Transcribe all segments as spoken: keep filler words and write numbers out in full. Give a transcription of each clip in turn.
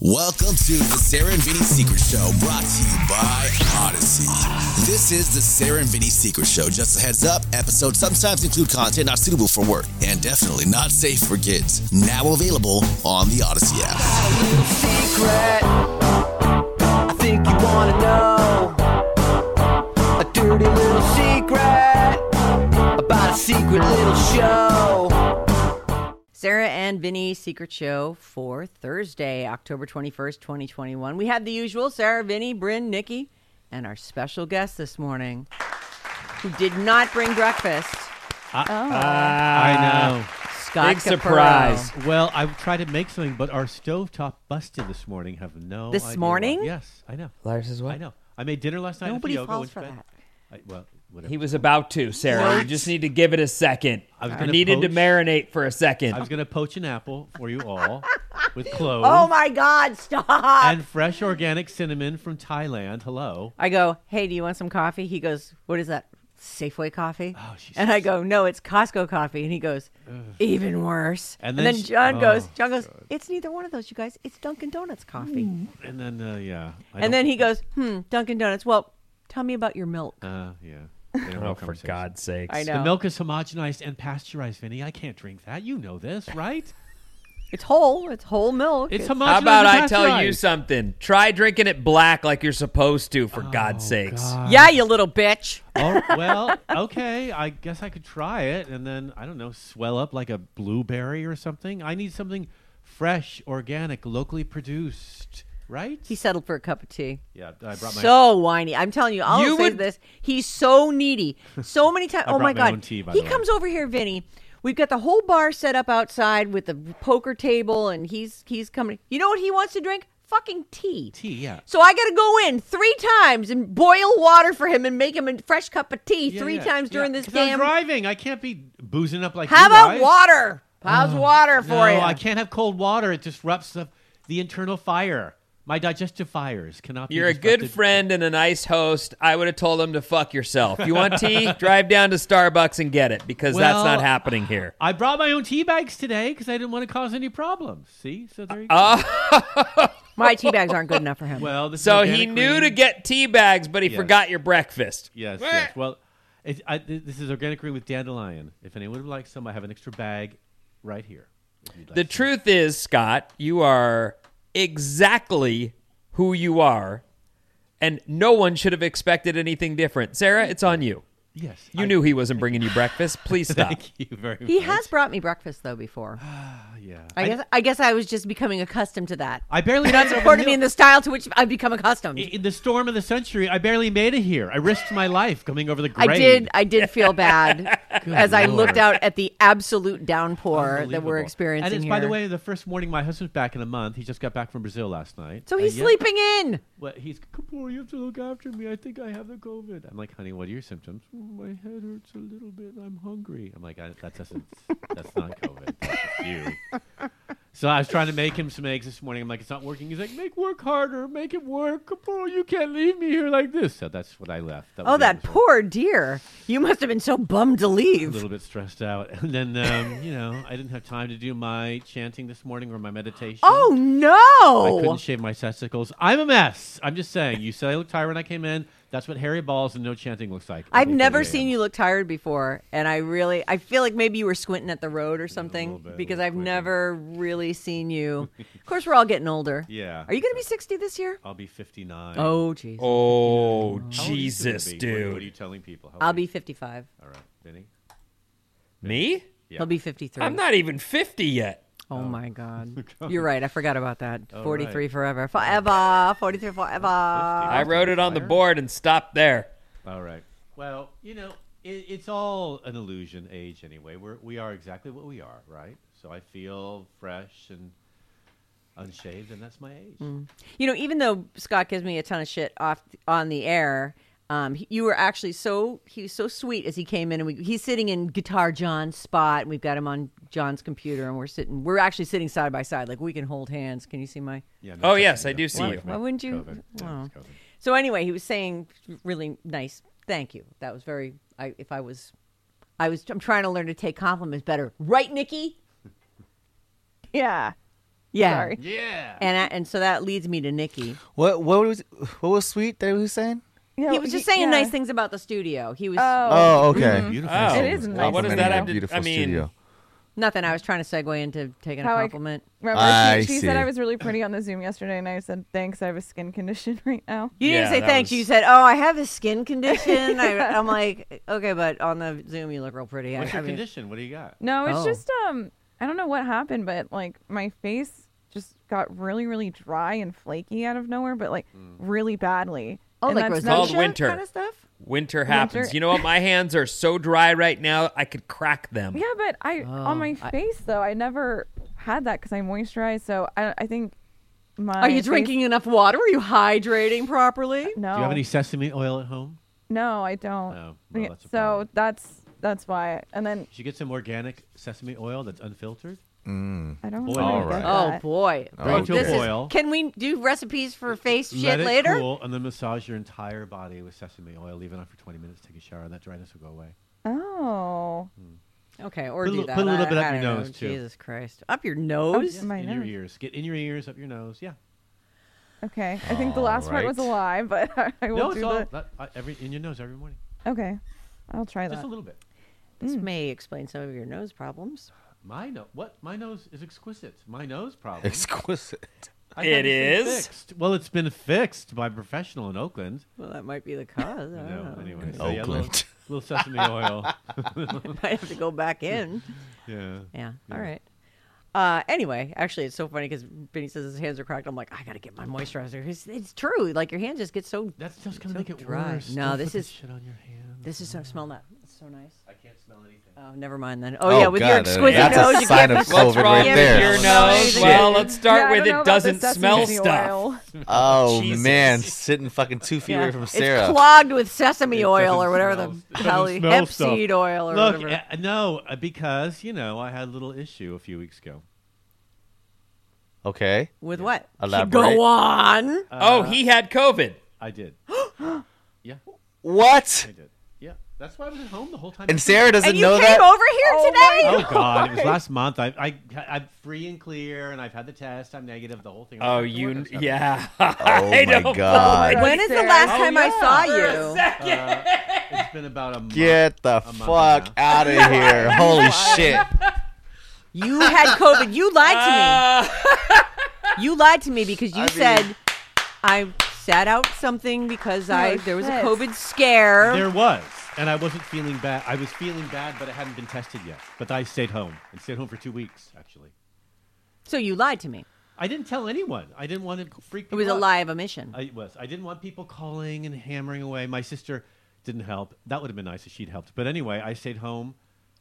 Welcome to the Sarah and Vinny Secret Show, brought to you by Odyssey. This is the Sarah and Vinny Secret Show. Just a heads up, episodes sometimes include content not suitable for work and definitely not safe for kids. Now available on the Odyssey app. Secret, I think you want to know. A dirty little secret about a secret little show. Sarah and Vinny Secret Show for Thursday, October twenty-first, twenty twenty-one. We had the usual Sarah, Vinny, Bryn, Nikki, and our special guest this morning, who did not bring breakfast. Uh, oh. Uh, I know. Scott Big Capurro. Surprise. Well, I tried to make something, but our stovetop busted this morning. Have no this idea. This morning? Why. Yes, I know. Lars is what? I know. I made dinner last night. Nobody falls for that. I, well... Whatever. He was about to, Sarah. What? You just need to give it a second. I was gonna needed poach, to marinate for a second. I was going to poach an apple for you all with cloves. Oh, my God, stop. And fresh organic cinnamon from Thailand. Hello. I go, hey, do you want some coffee? He goes, what is that? Safeway coffee? Oh, she's and I go, no, it's Costco coffee. And he goes, even worse. And then, and then John she, oh, goes, John goes, God. It's neither one of those, you guys. It's Dunkin' Donuts coffee. Mm. And then, uh, yeah. I and then he goes, hmm, Dunkin' Donuts. Well, tell me about your milk. Uh, yeah. Oh, for God's sakes. I know. The milk is homogenized and pasteurized, Vinny. I can't drink that. You know this, right? It's whole. It's whole milk. It's, it's homogenized. How about I tell you something? Try drinking it black like you're supposed to, for oh, God's sakes. God. Yeah, you little bitch. Oh, well, okay. I guess I could try it and then, I don't know, swell up like a blueberry or something. I need something fresh, organic, locally produced. Right? He settled for a cup of tea. Yeah, I brought my... So whiny. I'm telling you, I'll you say would... this. He's so needy. So many times. Oh, my God. I brought my own tea, by the way. He comes over here, Vinny. We've got the whole bar set up outside with the poker table, and he's he's coming. You know what he wants to drink? Fucking tea. Tea, yeah. So I got to go in three times and boil water for him and make him a fresh cup of tea yeah, three yeah, times yeah. during this damn... I'm driving. I can't be boozing up like you guys. How about water? How's oh, water for no, you? No, I can't have cold water. It disrupts the, the internal fire. My digestive fires cannot be You're disrupted. A good friend and a nice host. I would have told him to fuck yourself. You want tea? Drive down to Starbucks and get it, because well, that's not happening here. I brought my own tea bags today because I didn't want to cause any problems. See? So there you go. Uh- my tea bags aren't good enough for him. Well, this So he knew green. to get tea bags, but he yes. forgot your breakfast. Yes, yes. Well, it, I, this is organic green with dandelion. If anyone would like some, I have an extra bag right here. Like the some. Truth is, Scott, you are... exactly who you are, and no one should have expected anything different. Sarah, it's on you. Yes. You I, knew he wasn't bringing you breakfast. Please stop. Thank you very much. He has brought me breakfast, though, before. yeah. I, I guess I guess I was just becoming accustomed to that. I barely... You're not supporting me in the style to which I've become accustomed. In the storm of the century, I barely made it here. I risked my life coming over the grave. I did. I did feel bad as Lord. I looked out at the absolute downpour that we're experiencing and it's, here. By the way, the first morning, my husband's back in a month. He just got back from Brazil last night. So he's yet, sleeping in. Well, he's, Kapur, you have to look after me. I think I have the COVID. I'm like, honey, what are your symptoms? My head hurts a little bit. I'm hungry. I'm like, I, that's that's, that's not COVID. That's you. So I was trying to make him some eggs this morning. I'm like, it's not working. He's like, make work harder. Make it work. Kapur, you can't leave me here like this. So that's what I left. That oh, that poor work. dear. You must have been so bummed to leave. A little bit stressed out. And then, um, you know, I didn't have time to do my chanting this morning or my meditation. Oh, no. I couldn't shave my testicles. I'm a mess. I'm just saying. You said I looked tired when I came in. That's what hairy balls and no chanting looks like. I've never seen you look tired before, and I really, I feel like maybe you were squinting at the road or something, bit, because I've squinting. never really seen you. Of course, we're all getting older. Yeah. Are you going to be sixty this year? I'll be fifty-nine. Oh, Jesus. Oh, Jesus, dude. What, what are you telling people? How I'll be fifty-five. All right. Vinny? Me? Yeah. He'll be fifty-three. I'm not even fifty yet. Oh, oh. my God. You're right. I forgot about that. Oh, forty-three right. forever. Forever. forty-three forever. I wrote it on the board and stopped there. All right. Well, you know, it, it's all an illusion, age anyway. We're, we are exactly what we are, right? So I feel fresh and unshaved, and that's my age. Mm. You know, even though Scott gives me a ton of shit off on the air... Um, you were actually so, he was so sweet as he came in, and we, he's sitting in Guitar John's spot, and we've got him on John's computer, and we're sitting, we're actually sitting side by side, like we can hold hands. Can you see my? Yeah, no, oh yes, I do see you. Why wouldn't you? Oh. So anyway, he was saying really nice, thank you. That was very, I, if I was, I was, I'm trying to learn to take compliments better. Right, Nikki? Yeah. Yeah. Sorry. Yeah. And I, and so that leads me to Nikki. What, what was, what was sweet that he was saying? You know, he was just saying he, yeah. nice things about the studio. He was. Oh, oh okay. Mm-hmm. Beautiful. Oh. It is nice. Well, what does that have to? I mean, studio. Nothing. I was trying to segue into taking How a compliment. I, remember, I she, she said I was really pretty on the Zoom yesterday, and I said thanks. I have a skin condition right now. You yeah, didn't say thanks. Was... You said, "Oh, I have a skin condition." I, I'm like, okay, but on the Zoom, you look real pretty. What's I, your I mean, condition? What do you got? No, it's oh. just um, I don't know what happened, but like my face just got really, really dry and flaky out of nowhere, but like mm. really badly. Oh, and like that's called winter. Kind of stuff? Winter happens. Winter. You know what? My hands are so dry right now, I could crack them. Yeah, but I oh, on my face, I, though, I never had that because I moisturize. So I, I think my Are you face... drinking enough water? Are you hydrating properly? No. Do you have any sesame oil at home? No, I don't. Oh, well, that's a so that's, that's why. And then... You should get some organic sesame oil that's unfiltered. Mm. I don't know. Right. Oh boy! Bring to oil. Is, can we do recipes for face Let shit it later? Cool, and then massage your entire body with sesame oil. Leave it on for twenty minutes. Take a shower, and that dryness will go away. Oh. Mm. Okay, or put do a, that. Put a little I, bit I, up I your nose know. too. Jesus Christ! Up your nose? Oh, yeah. In nose. Your ears. Get in your ears. Up your nose. Yeah. Okay. I think all the last right. part was a lie, but I, I will no, do it's all, the... that. I, every in your nose every morning. Okay, I'll try that. Just a little bit. This mm. may explain some of your nose problems. My nose, what? My nose is exquisite. My nose problem. Exquisite. It is. Fixed. Well, it's been fixed by a professional in Oakland. Well, that might be the cause. I no, don't know. Anyway. So, Oakland. Yeah, little, little sesame oil. Might have to go back in. Yeah. Yeah. All yeah. right. Uh, anyway, actually, it's so funny because Vinny says his hands are cracked. I'm like, I got to get my moisturizer. It's, it's true. Like, your hands just get so That's just going to so make it dry. worse. No, Don't this is. Shit on your hands. This is so. Smell that. It's so nice. I can't smell anything. Oh, never mind then. Oh, oh yeah, with God, your exquisite that's nose. That's a sign of COVID right there. Your nose. Well, let's start yeah, with it doesn't smell stuff. Oh, Jesus. Man. Sitting fucking two feet yeah. away from Sarah. It's clogged with sesame it oil or whatever smell, the hell. Hemp seed oil or Look, whatever. Uh, no, because, you know, I had a little issue a few weeks ago. Okay. With yeah. what? Elaborate. Go on. Uh, oh, he had COVID. I did. Yeah. What? I did. Yeah. That's why I was at home the whole time. And Sarah doesn't and know that? You came over here today? Oh, oh, God. It was last month. I, I, I'm free and clear, and I've had the test. I'm negative, the whole thing. Oh, you, yeah. Oh, my God. God. When is the last oh, time yeah. I saw you? Uh, it's been about a month. Get the fuck out of here. Holy shit. You had COVID. You lied to me. Uh, you lied to me because you I said mean, I sat out something because oh I there was shit. a COVID scare. There was. And I wasn't feeling bad. I was feeling bad, but I hadn't been tested yet. But I stayed home. I stayed home for two weeks, actually. So you lied to me. I didn't tell anyone. I didn't want to freak people out. It was out. a lie of omission. I, it was. I didn't want people calling and hammering away. My sister didn't help. That would have been nice if she'd helped. But anyway, I stayed home.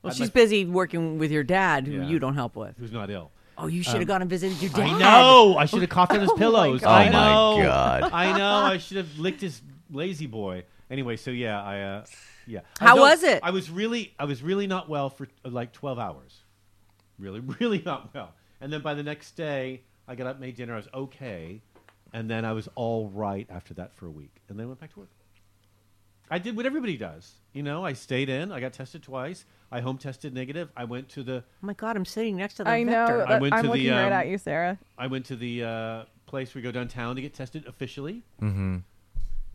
Well, I'd she's like, busy working with your dad, who yeah, you don't help with. Who's not ill. Oh, you should have um, gone and visited your dad. I know. I should have coughed on his pillows. Oh, my God. I know. Oh, my God. I know. I should have licked his lazy boy. Anyway, so yeah, I, uh, yeah. How I was it? I was really, I was really not well for uh, like twelve hours. Really, really not well. And then by the next day, I got up, made dinner. I was okay. And then I was all right after that for a week. And then I went back to work. I did what everybody does. You know, I stayed in. I got tested twice. I home tested negative. I went to the... Oh, my God. I'm sitting next to the I vector. Know. I went I'm to looking the, um, right at you, Sarah. I went to the uh, place where we go downtown to get tested officially. Mm-hmm.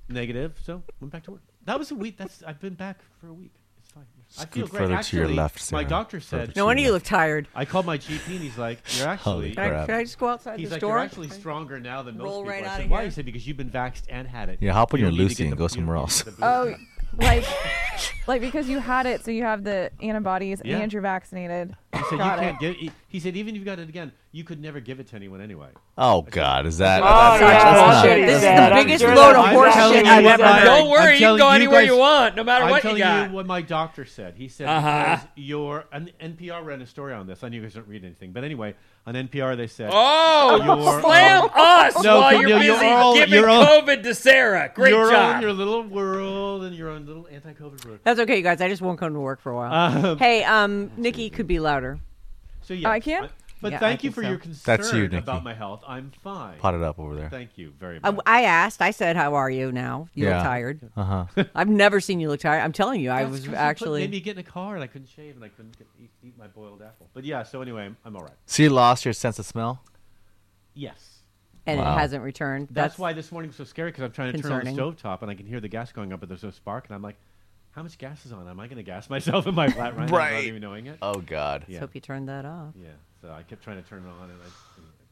negative, so went back to work. That was a week. That's I've been back for a week. It's fine. It's I feel great. Actually, to your left, Sarah. My doctor said. No wonder you look tired. I called my G P and he's like, "You're actually." Can I, can I just go outside the like, door? He's like, "You're actually stronger now than Roll most right people." I said, "Why?" He said, "Because you've been vaxxed and had it." Yeah, hop on you your Lucy and the, go somewhere else. Oh, like, like because you had it, so you have the antibodies yeah. and you're vaccinated. He said, got you can't it. Give, he said, even if you got it again, you could never give it to anyone anyway. Oh, God. Is that? Oh, that's yeah, that's bullshit. Not, this that's is the biggest sure load of horseshit I've ever heard. Don't worry. You can go anywhere you, guys, you want, no matter I'm what you got. I'm telling you what my doctor said. He said, uh-huh. your, and N P R ran a story on this. I knew you guys don't read anything. But anyway, on N P R, they said, oh, your, slam um, us no, while you're no, busy you're all, giving you're all, COVID to Sarah. Great you're job. You're on your little world and your own little anti-COVID world. That's okay, you guys. I just won't come to work for a while. Hey, Nikki could be louder. So yeah, I can. But yeah, thank I you for so. Your concern That's you, about my health. I'm fine. Pot it up over there. Thank you very much. I, I asked. I said, "How are you now? You yeah. look tired." Uh huh. I've never seen you look tired. I'm telling you, That's I was actually maybe get in a car and I couldn't shave and I couldn't get, eat, eat my boiled apple. But yeah, so anyway, I'm, I'm all right. So you lost your sense of smell? Yes. And wow. it hasn't returned. That's, That's why this morning was so scary because I'm trying to concerning. turn on the stovetop and I can hear the gas going up, but there's no spark, and I'm like. How much gas is on? Am I going to gas myself in my flat right now without even knowing it? Oh, God. Yeah. Hope you turned that off. Yeah. So I kept trying to turn it on. and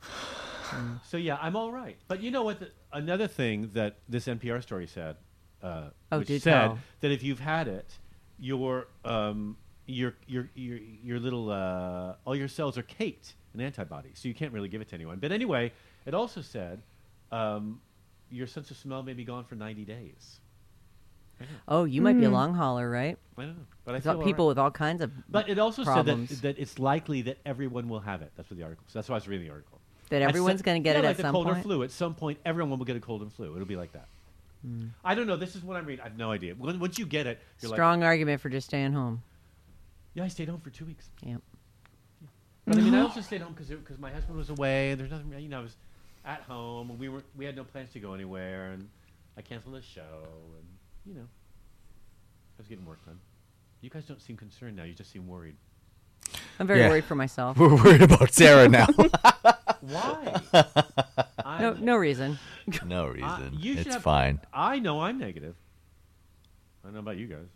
I. Anyway. So, yeah, I'm all right. But you know what? The, another thing that this N P R story said, uh, oh, which said tell. that if you've had it, your um, your your your, your little, uh, all your cells are caked in antibodies. So you can't really give it to anyone. But anyway, it also said um, your sense of smell may be gone for ninety days. Oh, you might mm. be a long hauler, right? I don't know. But I feel people right. with all kinds of But it also problems. said that, that it's likely that everyone will have it. That's what the article says. That's why I was reading the article. That everyone's going to get yeah, it like at some point? Yeah, like the cold or flu. At some point, everyone will get a cold and flu. It'll be like that. Mm. I don't know. This is what I'm reading. I have no idea. When, once you get it, you're Strong like... Strong argument for just staying home. Yeah, I stayed home for two weeks. Yep. Yeah. But I mean, I also stayed home because my husband was away. And there's nothing... You know, I was at home. And we, were, we had no plans to go anywhere. And I canceled the show. And... You know, I was getting work done. You guys don't seem concerned now. You just seem worried. I'm very yeah. worried for myself. We're worried about Sarah now. Why? No, no reason. No reason. I, you it's have, fine. I know I'm negative. I don't know about you guys.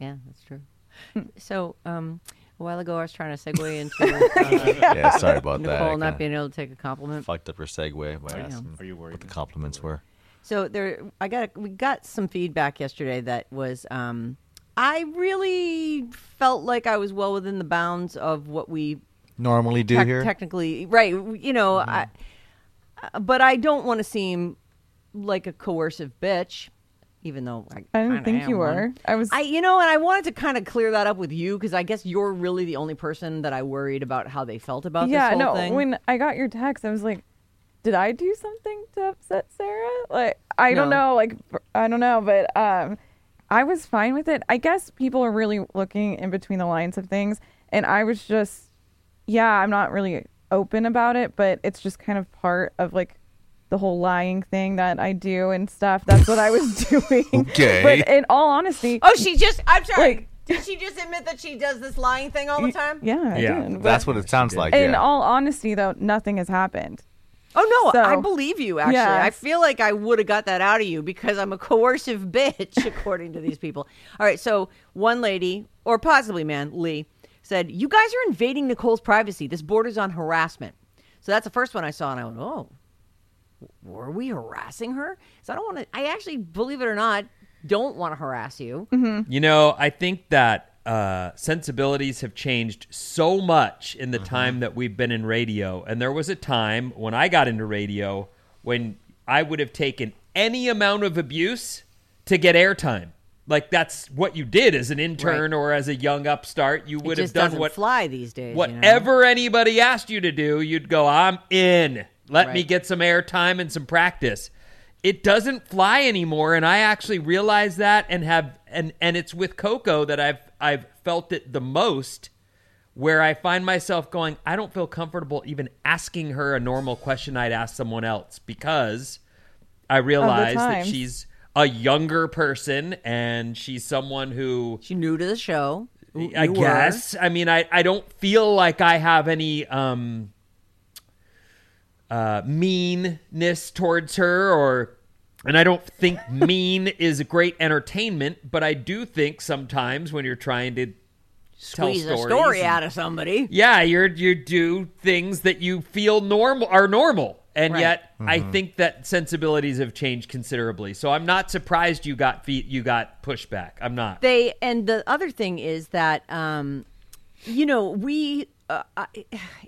Yeah, that's true. So, um, a while ago, I was trying to segue into... uh, yeah, sorry about Nicole that. Nicole not being able to take a compliment. Fucked up her segue. By asking Are you worried? What the compliments were. So there, I got a, we got some feedback yesterday that was, um, I really felt like I was well within the bounds of what we normally do te- here. Technically, right? You know, mm-hmm. I, but I don't want to seem like a coercive bitch, even though I, I didn't think you one. were. I was, I you know, and I wanted to kind of clear that up with you because I guess you're really the only person that I worried about how they felt about yeah, this whole no, thing. Yeah, no. When I got your text, I was like. Did I do something to upset Sarah? Like, I no. don't know. Like, I don't know. But um, I was fine with it. I guess people are really looking in between the lines of things. And I was just, yeah, I'm not really open about it. But it's just kind of part of, like, the whole lying thing that I do and stuff. That's what I was doing. Okay. But in all honesty. Oh, she just, I'm sorry. Like, did she just admit that she does this lying thing all the time? Yeah, I yeah. did. That's what it sounds like. In yeah. all honesty, though, nothing has happened. Oh, no, so, I believe you, actually. Yes. I feel like I would have got that out of you because I'm a coercive bitch, according to these people. All right, so one lady, or possibly man, Lee, said, you guys are invading Nicole's privacy. This borders on harassment. So that's the first one I saw, and I went, oh, were we harassing her? So I don't want to, I actually, believe it or not, don't want to harass you. Mm-hmm. You know, I think that uh, sensibilities have changed so much in the uh-huh. time that we've been in radio. And there was a time when I got into radio when I would have taken any amount of abuse to get airtime. Like that's what you did as an intern right. or as a young upstart. You would have done what fly these days. Whatever you know? Anybody asked you to do, you'd go, I'm in. Let right. me get some airtime and some practice. It doesn't fly anymore, and I actually realize that, and have, and, and it's with Coco that I've I've felt it the most, where I find myself going, I don't feel comfortable even asking her a normal question I'd ask someone else because I realize that she's a younger person and she's someone who she new to the show. You I guess. Were. I mean, I I don't feel like I have any. Um, Uh, meanness towards her or And I don't think mean is great entertainment, but I do think sometimes when you're trying to squeeze tell a story and, out of somebody, yeah, you're you do things that you feel normal are normal, and right. yet mm-hmm. I think that sensibilities have changed considerably. So I'm not surprised you got feet, you got pushback. I'm not. They and the other thing is that um, you know we. Uh,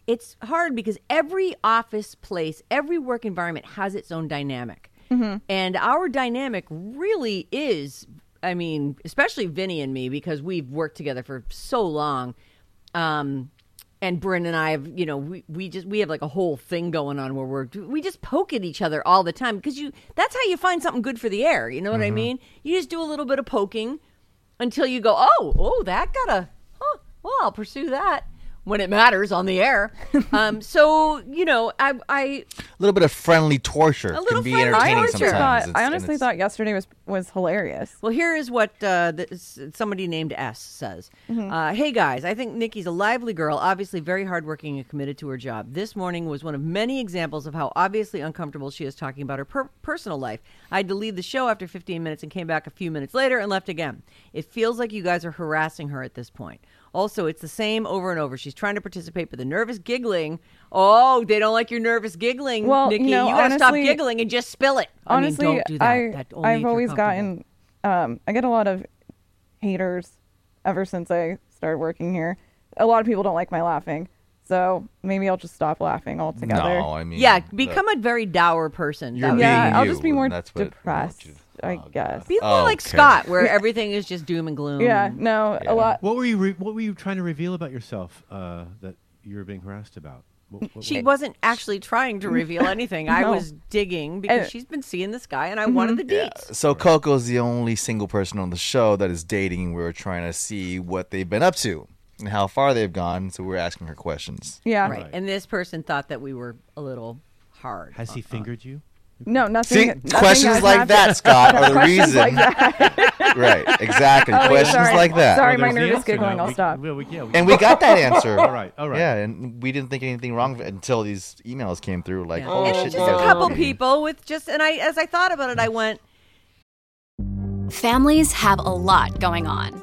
it's hard because every office place, every work environment has its own dynamic. Mm-hmm. And our dynamic really is, I mean, especially Vinny and me, because we've worked together for so long. Um, and Bryn and I have, you know, we, we just, we have like a whole thing going on where we're, we just poke at each other all the time because you, that's how you find something good for the air. You know what mm-hmm. I mean? You just do a little bit of poking until you go, oh, oh, that got a, huh, well, I'll pursue that. When it matters on the air, um, so you know, I, I a little bit of friendly torture can be entertaining torture. sometimes. Thought, I honestly thought yesterday was was hilarious. Well, here is what uh, this, somebody named S says: mm-hmm. uh, "Hey guys, I think Nikki's a lively girl, obviously very hardworking and committed to her job. This morning was one of many examples of how obviously uncomfortable she is talking about her per- personal life. I had to leave the show after fifteen minutes and came back a few minutes later and left again. It feels like you guys are harassing her at this point." Also, it's the same over and over. She's trying to participate, but the nervous giggling. Oh, they don't like your nervous giggling, well, Nikki. You, know, you gotta honestly, stop giggling and just spill it. Honestly, I mean, don't do that. I, that only I've always gotten, um, I get a lot of haters ever since I started working here. A lot of people don't like my laughing, so maybe I'll just stop laughing altogether. No, I mean, yeah, become the, a very dour person. You're yeah, you, I'll just be more depressed. I guess. Be more oh, like okay. Scott, where everything is just doom and gloom. Yeah, no, yeah. a lot. What were you re- What were you trying to reveal about yourself uh, that you were being harassed about? What, what, she what? wasn't actually trying to reveal anything. no. I was digging because and, she's been seeing this guy, and I mm-hmm. wanted the deets. Yeah. So Coco's the only single person on the show that is dating. We were trying to see what they've been up to and how far they've gone. So we were asking her questions. Yeah, right. right. And this person thought that we were a little hard. Has on, he fingered on. you? No, nothing. See, nothing questions like happened. that, Scott, are the reason. Like that. Right, exactly. Oh, questions sorry. like that. Sorry, well, my nervous giggling. No, I'll we, stop. We, we, yeah, we, and we got that answer. all right, all right. Yeah, and we didn't think anything wrong until these emails came through. Like, yeah. oh, and shit, it's just a couple crazy. people with just. And I, as I thought about it, I went. Families have a lot going on.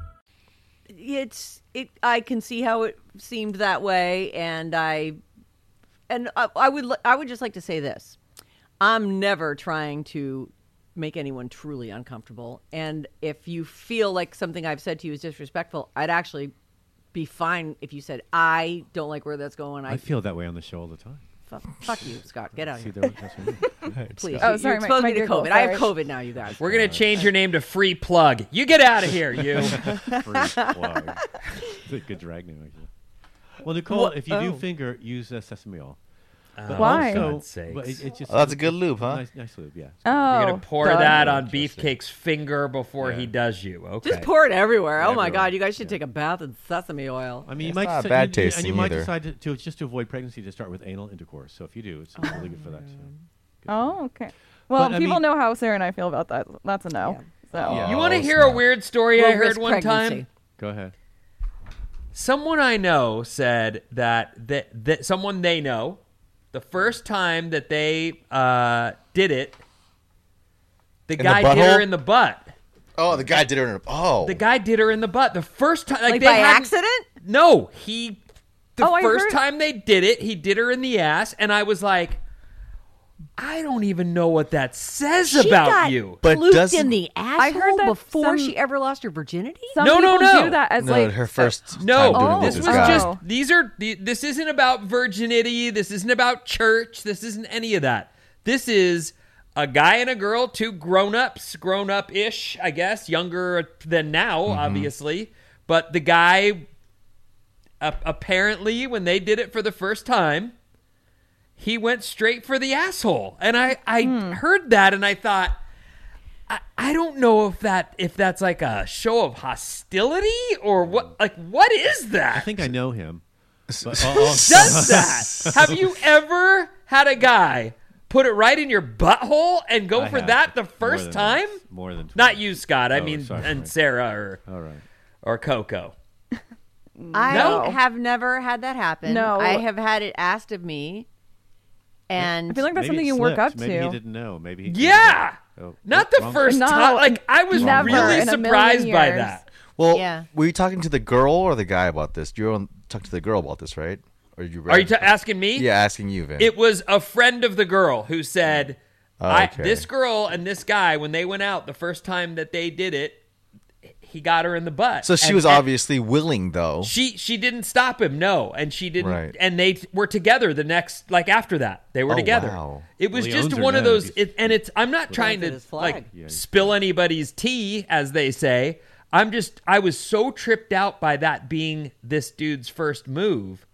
It's it. I can see how it seemed that way, and I, and I, I would. I would just like to say this: I'm never trying to make anyone truly uncomfortable. And if you feel like something I've said to you is disrespectful, I'd actually be fine if you said, "I don't like where that's going." I, I feel that way on the show all the time. Fuck, fuck you, Scott. Get out of here. Please. Oh, sorry. You're exposed me to COVID. Sorry. I have COVID now, you guys. We're going to change your name to Free Plug. You get out of here, you. Free Plug. It's a good drag name, actually. Well, Nicole, well, if you oh. do finger, use uh, sesame oil. But why? Also, but it, it just, oh, that's a good lube, huh? Nice, nice lube, yeah. Oh, you're gonna pour done. that on Beefcake's finger before yeah. he does you. Okay. Just pour it everywhere. everywhere. Oh my God, you guys should yeah. take a bath in sesame oil. I mean, yeah, you might not bad you, tasting and you might either. decide to, to just to avoid pregnancy to start with anal intercourse. So if you do, it's oh, really good for that. So. Good. Oh, okay. Well, but, people I mean, know how Sarah and I feel about that. That's a no. Yeah. So. Yeah. You want to oh, hear no. a weird story well, I heard one pregnancy. time? Go ahead. Someone I know said that that, that someone they know. The first time that they uh, did it, the in guy the did her in the butt. Oh, the guy did her in the butt. Oh. The guy did her in the butt. The first time. Like, like they by accident? No. He. The oh, first time they did it, he did her in the ass. And I was like, I don't even know what that says she about got you. But doesn't in the asshole I heard that before some, she ever lost her virginity? Some no, no, no. Do that as no, like her first. No, time oh, this was guy. just. These are. This isn't about virginity. This isn't about church. This isn't any of that. This is a guy and a girl, two grown-ups, grown-up-ish, I guess, younger than now, mm-hmm. obviously. But the guy, uh, apparently, when they did it for the first time, he went straight for the asshole. And I, I mm. heard that and I thought, I, I don't know if that if that's like a show of hostility or what. Like, what is that? I think I know him. But who does that? Have you ever had a guy put it right in your butthole and go I for that the first more than, time? More than twenty. Not you, Scott. Oh, I mean, sorry, and right. Sarah or, all right. or Coco. I no. have never had that happen. No. I have had it asked of me. And I feel like that's something you slipped. work up Maybe to. Maybe he didn't know. Maybe he yeah, oh, not the wrong. first no, time. Like I was never, really surprised by that. Well, yeah. were you talking to the girl or the guy about this? You were talking to the girl about this, right? Or you are you ta- asking me? Yeah, asking you, Vin. It was a friend of the girl who said, oh, okay. I, "This girl and this guy, when they went out the first time that they did it, he got her in the butt." So she and, was obviously willing, though. She she didn't stop him, no, and she didn't. Right. And they were together the next, like after that, they were oh, together. Wow. It was well, just one of those. It, and it's I'm not trying to like yeah, spill anybody's tea, as they say. I'm just I was so tripped out by that being this dude's first move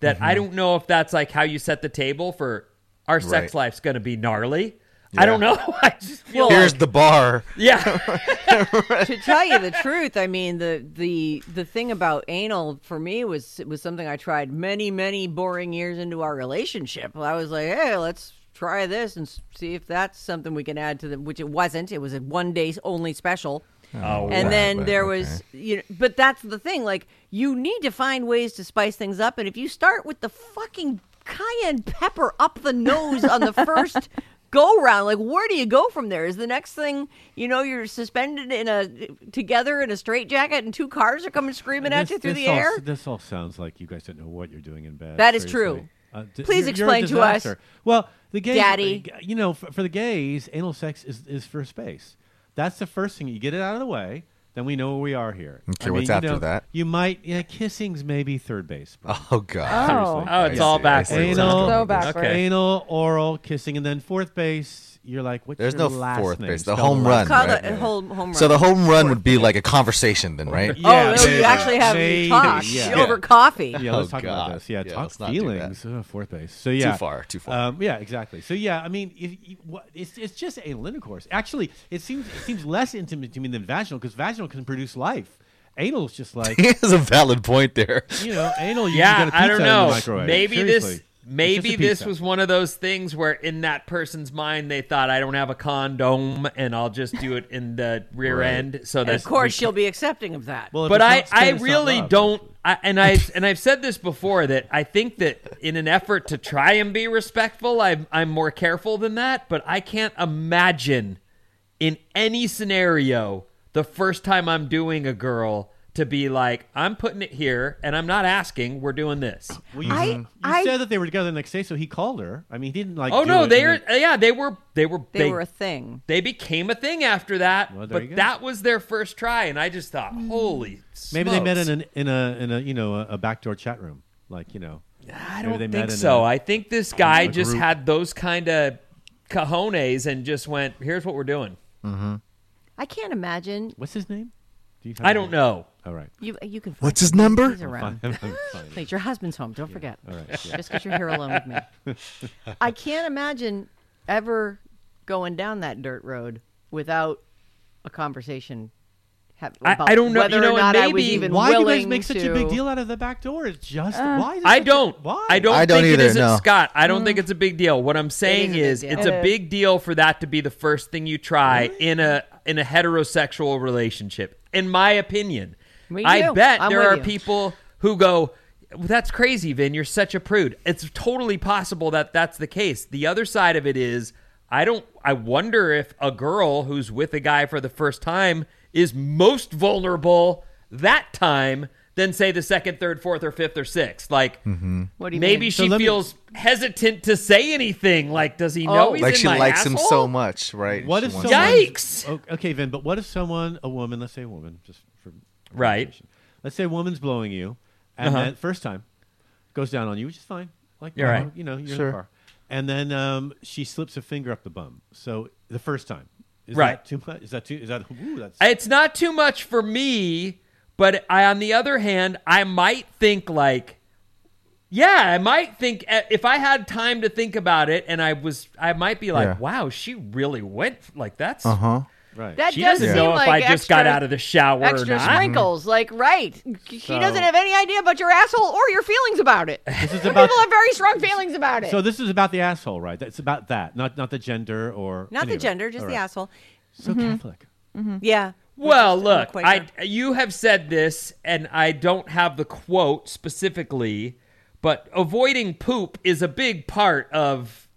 that mm-hmm. I don't know if that's like how you set the table for our sex right. life's going to be gnarly. Yeah. I don't know. I just feel Here's like, the bar. Yeah. To tell you the truth, I mean, the the the thing about anal for me was was something I tried many, many boring years into our relationship. I was like, hey, let's try this and see if that's something we can add to the, which it wasn't. It was a one day only special. Oh, and wow, then but, there was, okay. you know, but that's the thing. Like, you need to find ways to spice things up. And if you start with the fucking cayenne pepper up the nose on the first go round, like, where do you go from there? Is the next thing you know, you're suspended in a together in a straitjacket, and two cars are coming screaming this, at you through the all, air. This all sounds like you guys don't know what you're doing in bed. That is seriously. true. Uh, d- Please you're, explain you're to us. Well, the gays, Daddy. you know, for, for the gays, anal sex is is for space. That's the first thing. You get it out of the way. Then we know where we are here. Okay, I mean, what's after know, that? You might, yeah, kissing's maybe third base. Bro. Oh, God. Oh, oh it's I all see, backwards. Anal, so backwards. Okay. Anal, oral, kissing, and then fourth base, you're like, what's There's your no last fourth name? Base. The home run, right? the home, home run. So the home run would be like a conversation then, right? Yeah. Oh, no, you actually have a talk yeah. over coffee. Yeah, let's oh, talk God. about this. Yeah, yeah talk feelings. Oh, fourth base. So, yeah. Too far, too far. Um, yeah, exactly. So, yeah, I mean, if, you, what, it's it's just anal intercourse. Actually, it seems it seems less intimate to me than vaginal, because vaginal can produce life. Anal's just like that's a valid point there. You know, anal. You yeah, I don't know. Maybe Seriously. this. Maybe this was one of those things where in that person's mind they thought, I don't have a condom and I'll just do it in the rear right. end. So that of course she'll be accepting of that. Well, but I, I really love, don't. I, and I and I've said this before that I think that in an effort to try and be respectful, I'm I'm more careful than that. But I can't imagine in any scenario. The first time I'm doing a girl to be like, I'm putting it here and I'm not asking, we're doing this. Well, you, I, you I, said that they were together the next day, so he called her. I mean, he didn't like Oh, no, they are, then, yeah, they were, they were, they, they were a thing. They became a thing after that, well, but that was their first try. And I just thought, holy smokes. Maybe they met in, an, in a, in a, you know, a backdoor chat room. Like, you know, I don't they think so. A, I think this guy you know, just group. had those kind of cojones and just went, here's what we're doing. Mm-hmm. I can't imagine. What's his name? Do you I don't him? know. All right. You you can. Find What's his number? He's around. I'm fine. I'm fine. Your husband's home. Don't yeah. forget. All right. Yeah. Just because you're here alone with me. I can't imagine ever going down that dirt road without a conversation. Have, about I, I don't know. Whether you know, or not maybe, I was even why do you guys make such to... a big deal out of the back door? It's just uh, why? Is it I, don't, a, why? I don't. I don't think either, it isn't no. Scott. I don't mm. think it's a big deal. What I'm saying it is, is it's it a big deal for that to be the first thing you try really? in a. in a heterosexual relationship, in my opinion. I bet I'm there are you. people who go, well, that's crazy, Vin. You're such a prude. It's totally possible that that's the case. The other side of it is, I don't. I wonder if a girl who's with a guy for the first time is most vulnerable that time than say the second, third, fourth, or fifth, or sixth. Like, mm-hmm. what do you maybe mean? she so feels me... hesitant to say anything. Like, does he know? Oh, he's like in she my likes asshole? Him so much, right? What if someone, yikes? Okay, Vin, but what if someone, a woman, let's say a woman, just for right. Let's say a woman's blowing you, and uh-huh. then first time goes down on you, which is fine. Like, you're right. You know, you're sure. in the car, and then um, she slips a finger up the bum. So the first time, is right? That too much? Is that too? Is that? Ooh, that's... It's not too much for me. But I, on the other hand, I might think like, yeah, I might think if I had time to think about it, and I was, I might be like, yeah. wow, she really went like that's, uh-huh. right. That she doesn't yeah. know if like I extra, just got out of the shower, extra or not. Sprinkles, like right. She so, doesn't have any idea about your asshole or your feelings about it. This is about, people have very strong feelings about it. So this is about the asshole, right? It's about that, not not the gender or not the gender, just all the right. asshole. So mm-hmm. Catholic. Mm-hmm. Yeah. Well, look, I, you have said this, and I don't have the quote specifically, but avoiding poop is a big part of...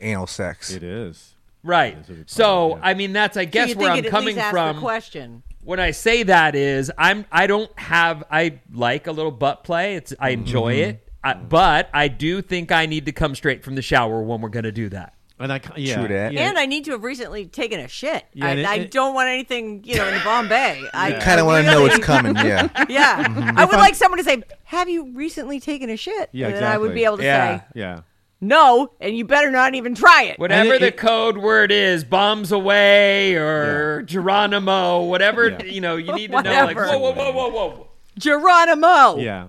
anal sex. It is. Right. It is so, I mean, that's, I guess, so where I'm coming from. The question. When I say that is, I'm, I don't have... I like a little butt play. It's I enjoy mm-hmm. it, I, but I do think I need to come straight from the shower when we're going to do that. And I, yeah, True that. Yeah. And I need to have recently taken a shit. Yeah, I, it, I don't want anything, you know, in Bombay. Yeah. I kind of want to know what's coming, yeah. yeah. Mm-hmm. I would like someone to say, have you recently taken a shit? Yeah, and exactly. then I would be able to yeah. say, yeah. no, and you better not even try it. Whatever it, the it, code word is, bombs away or yeah. Geronimo, whatever, yeah. you know, you need to know, like, whoa, whoa, whoa, whoa, whoa. Geronimo. Yeah.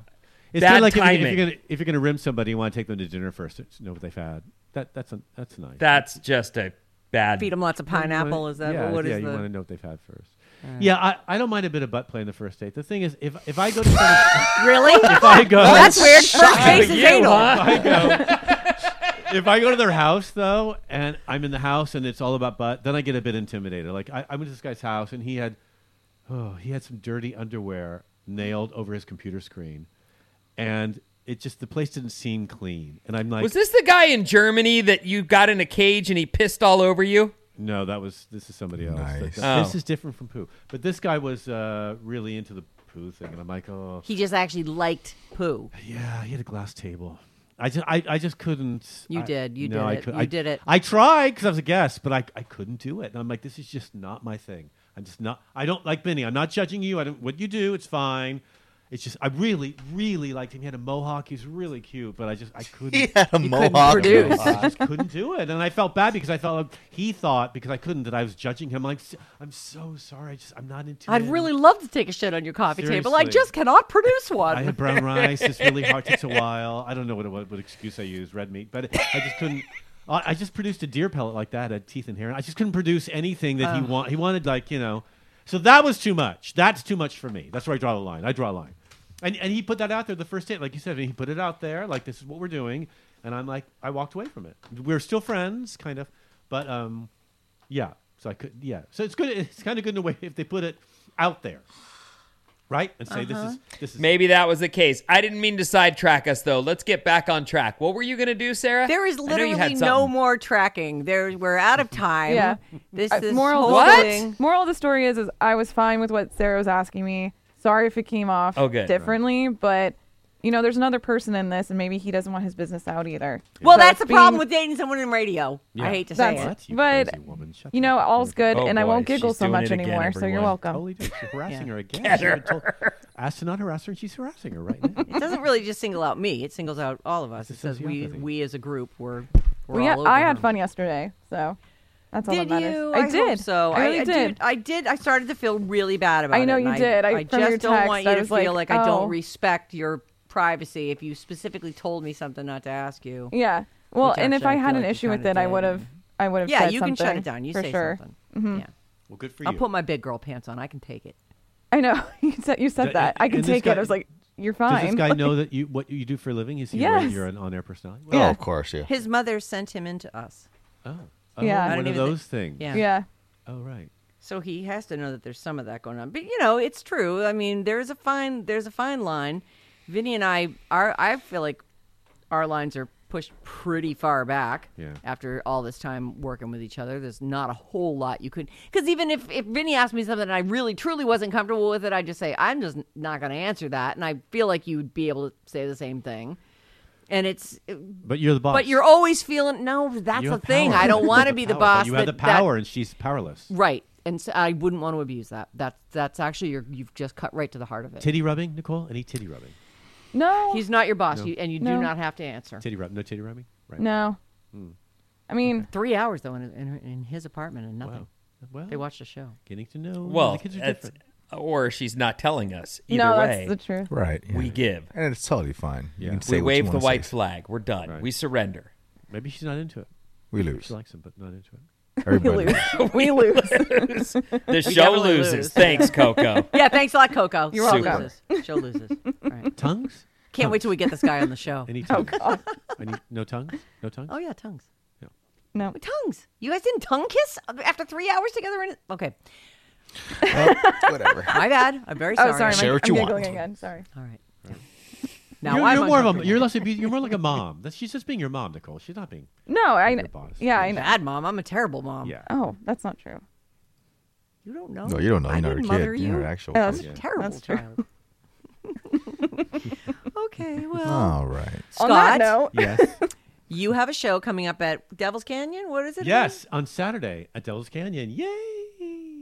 It's that kind of like timing. If you're going to rim somebody, you want to take them to dinner first to know what they've had. That that's a, that's nice. That's just a bad. Feed them lots of pineapple. Is that yeah, what? Yeah, is you the... want to know what they've had first. Uh, yeah, I, I don't mind a bit of butt play in the first date. The thing is, if if I go to somebody, really, if I go, well, that's weird. First case is anal. If I go to their house though, and I'm in the house, and it's all about butt, then I get a bit intimidated. Like I, I went to this guy's house, and he had, oh, he had some dirty underwear nailed over his computer screen, and. It just, the place didn't seem clean. And I'm like... Was this the guy in Germany that you got in a cage and he pissed all over you? No, that was... This is somebody else. Nice. Like, oh. This is different from poo. But this guy was uh, really into the poo thing. And I'm like, oh... He just actually liked poo. Yeah, he had a glass table. I just I, I just couldn't... You I, did. You no, did I it. Could, you I, did it. I tried because I was a guest, but I, I couldn't do it. And I'm like, this is just not my thing. I'm just not... I don't like Benny. I'm not judging you. I don't... What you do, it's fine. It's just I really, really liked him. He had a mohawk. He's really cute, but I just I couldn't. He had a he mohawk. Couldn't I just couldn't do it, and I felt bad because I felt like he thought because I couldn't that I was judging him. Like I'm so sorry. I just I'm not into. I'd it. really love to take a shit on your coffee Seriously. table. I just cannot produce one. I had brown rice. It's really hard. Takes a while. I don't know what what, what excuse I use. Red meat, but I just couldn't. I, I just produced a deer pellet like that. I had teeth and hair. I just couldn't produce anything that uh. he want. He wanted like you know. So that was too much. That's too much for me. That's where I draw the line. I draw a line. And and he put that out there the first date, like you said. He put it out there, like this is what we're doing. And I'm like, I walked away from it. We're still friends, kind of, but um, yeah. So I could, yeah. So it's good. It's kind of good in a way if they put it out there, right? And say uh-huh. this is this is. Maybe that was the case. I didn't mean to sidetrack us though. Let's get back on track. What were you gonna do, Sarah? There is literally no more tracking. There, we're out of time. Yeah. This uh, is moral. What? Thing. Moral of the story is, is I was fine with what Sarah was asking me. Sorry if it came off oh, good. differently, right. but you know, there's another person in this, and maybe he doesn't want his business out either. Yeah. Well, so that's the being, problem with dating someone in radio. Yeah. I hate to say that's, it. You but, woman. you know, all's good, oh, and boy. I won't giggle she's so much again, anymore, everyone. So you're welcome. Totally doing. She's harassing yeah. her again. Get her. Told, asked to not harass her, and she's harassing her right now. It doesn't really just single out me. It singles out all of us. It, it says we we as a group, we're, we're well, all yeah, over I had them. fun yesterday, so... That's all did that matters. you? I, I did. So I, really I did. did. I did. I started to feel really bad about it. I know it, you I, did. I, I just text, don't want you I to feel like, like oh. I don't respect your privacy if you specifically told me something not to ask you. Yeah. Well, and if I had an like issue with it, I would have. I would have. Yeah, said you can shut it down. You say sure. something. Mm-hmm. Yeah. Well, good for you. I'll put my big girl pants on. I can take it. I know. you said you said that. I can take it. I was like. You're fine. Does this guy like, know that you what you do for a living? Is he yes. you're an on-air personality? Oh, of course. Yeah. His mother sent him into us. Oh. Oh, yeah, one of those th- things. Yeah. yeah. Oh, right. So he has to know that there's some of that going on, but you know, it's true. I mean, there's a fine, there's a fine line. Vinny and I, our, I feel like our lines are pushed pretty far back yeah. after all this time working with each other. There's not a whole lot you could, because even if, if Vinny asked me something and I really truly wasn't comfortable with it, I'd just say, I'm just not going to answer that. And I feel like you'd be able to say the same thing. And it's, but you're the boss. But you're always feeling, no, that's the thing. Power. I don't want to be the, the boss. But you have the power that, and she's powerless. Right. And so I wouldn't want to abuse that. That's, that's actually, your, you've just cut right to the heart of it. Titty rubbing, Nicole? Any titty rubbing? No. He's not your boss, no. you, and you no. do not have to answer. Titty rub, no titty rubbing? Right. No. Mm. I mean. Okay. Three hours, though, in, in in his apartment and nothing. Wow. Well, they watched a show. Getting to know. Well, the kids are different. Or she's not telling us. Either no, way, that's the truth. Right. Yeah. We give. And it's totally fine. Yeah. You can say we wave the white say. flag. We're done. Right. We surrender. Maybe she's not into it. We lose. She likes him, but not into it. Everybody we lose. lose. we lose. The show loses. Lose. Thanks, Coco. Yeah, thanks a lot, Coco. You're welcome. Show loses. All right. Tongues? Can't tongues. wait till we get this guy on the show. Any tongues? Oh, God. Any, no tongues? No tongues? Oh, yeah, tongues. No. no. Tongues. You guys didn't tongue kiss after three hours together? In okay. Well, whatever. My bad. I'm very sorry. Oh, sorry. Share my, what I'm you want. Again. Sorry. All right. Yeah. Now you're, I'm you're more of a. You're less. Abu- you're more like a mom. That's, she's just being your mom, Nicole. She's not being. No, I. Your boss. Yeah, I'm a bad mom. I'm a terrible mom. Yeah. Oh, that's not true. You don't know. No, you don't know. You're not a kid. You. You're an actual. Oh, that's yeah. a terrible that's child. Okay. Well. All right. Scott. On that note. Yes. You have a show coming up at Devil's Canyon. What is it? Yes, mean? on Saturday at Devil's Canyon. Yay.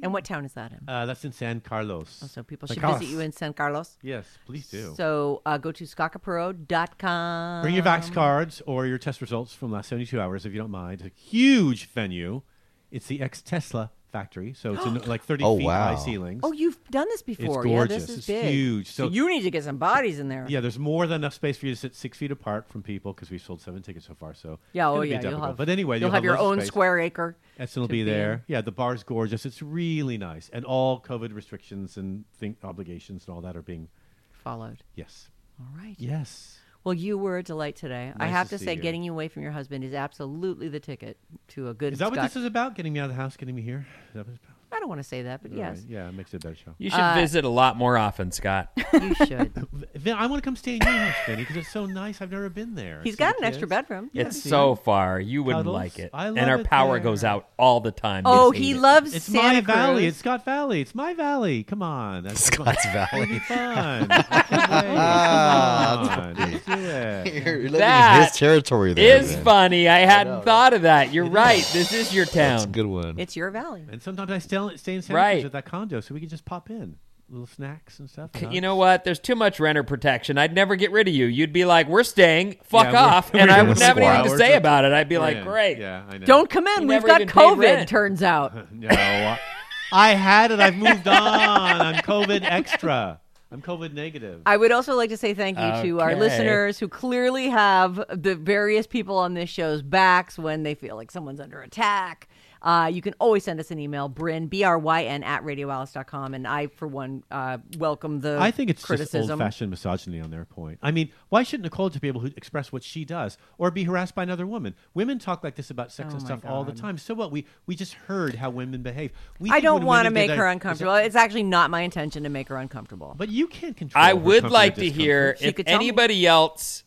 And what town is that in? Uh, that's in San Carlos. Oh, so people San should Carlos. visit you in San Carlos? Yes, please do. So uh, go to scacapro dot com. Bring your Vax cards or your test results from the last seventy-two hours, if you don't mind. It's a huge venue. It's the ex-Tesla factory, so it's in, like thirty oh, feet wow. high ceilings. Oh, you've done this before. It's gorgeous. Yeah, this is it's big. huge. So, so you need to get some bodies in there. Yeah, there's more than enough space for you to sit six feet apart from people because we've sold seven tickets so far. So yeah, oh yeah, you'll have, but anyway, you'll, you'll have, have your own space. square acre. Eston will be there. Be yeah, the bar's gorgeous. It's really nice, and all COVID restrictions and thing, obligations and all that are being followed. Yes. All right. Yes. Well, you were a delight today. Nice I have to, to say, you. getting you away from your husband is absolutely the ticket to a good. Is that Scott- what this is about? Getting me out of the house, getting me here? Is that what it's about? I don't want to say that, but All yes. Right. Yeah, it makes it a better show. You should uh, visit a lot more often, Scott. You should. Vin, I want to come stay in your house, Vinny, because it's so nice. I've never been there. He's got an kids. extra bedroom. Yeah, it's so far. You wouldn't Cuddles. like it. I love and our it power there. goes out all the time. Oh, he loves it. It's Santa my Cruz. valley. It's Scott Valley. It's my valley. Come on. That's Scott's fun. Valley. fun. Ah, let's do it. You're living in his territory there. It is man. funny. I hadn't I know, thought right? of that. You're right. This is your town. That's a good one. It's your valley. And sometimes I still stay in San Francisco right. at that condo so we can just pop in. Little snacks and stuff. And you know what? There's too much renter protection. I'd never get rid of you. You'd be like, we're staying. Fuck yeah, off. And I wouldn't have anything to say about it. I'd be yeah, like, great. Yeah, I know. Don't come in. You We've got COVID, turns out. No. I had it. I've moved on. I'm COVID extra. I'm COVID negative. I would also like to say thank you okay. to our listeners who clearly have the various people on this show's backs when they feel like someone's under attack. Uh, you can always send us an email, Bryn, B R Y N, at radio alice dot com. And I, for one, uh, welcome the criticism. I think it's criticism. just old-fashioned misogyny on their point. I mean, why shouldn't Nicole just be able to express what she does or be harassed by another woman? Women talk like this about sex oh and stuff God. all the time. So what? We we just heard how women behave. We I don't want to make her I, uncomfortable. It's actually not my intention to make her uncomfortable. But you can't control I would like to hear she if anybody me. else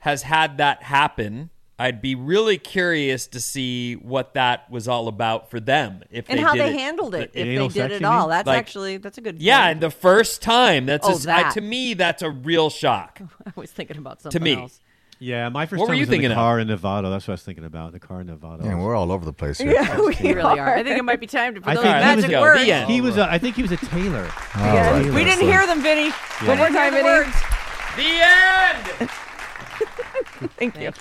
has had that happen. I'd be really curious to see what that was all about for them, if and they how did they it, handled it, if they did it all. That's like, actually that's a good. Yeah, point. And the first time that's oh, a, that. I, to me that's a real shock. I was thinking about something to me. else. Yeah, my first what time was in the car of? in Nevada. That's what I was thinking about. The car in Nevada. Yeah, we're all over the place here. Yeah, we really are. I think it might be time to put those magic words. He was. A, I think he was a tailor. Oh, yeah. right. We didn't hear them, Vinny. One more time, Vinny. The end. Thank you.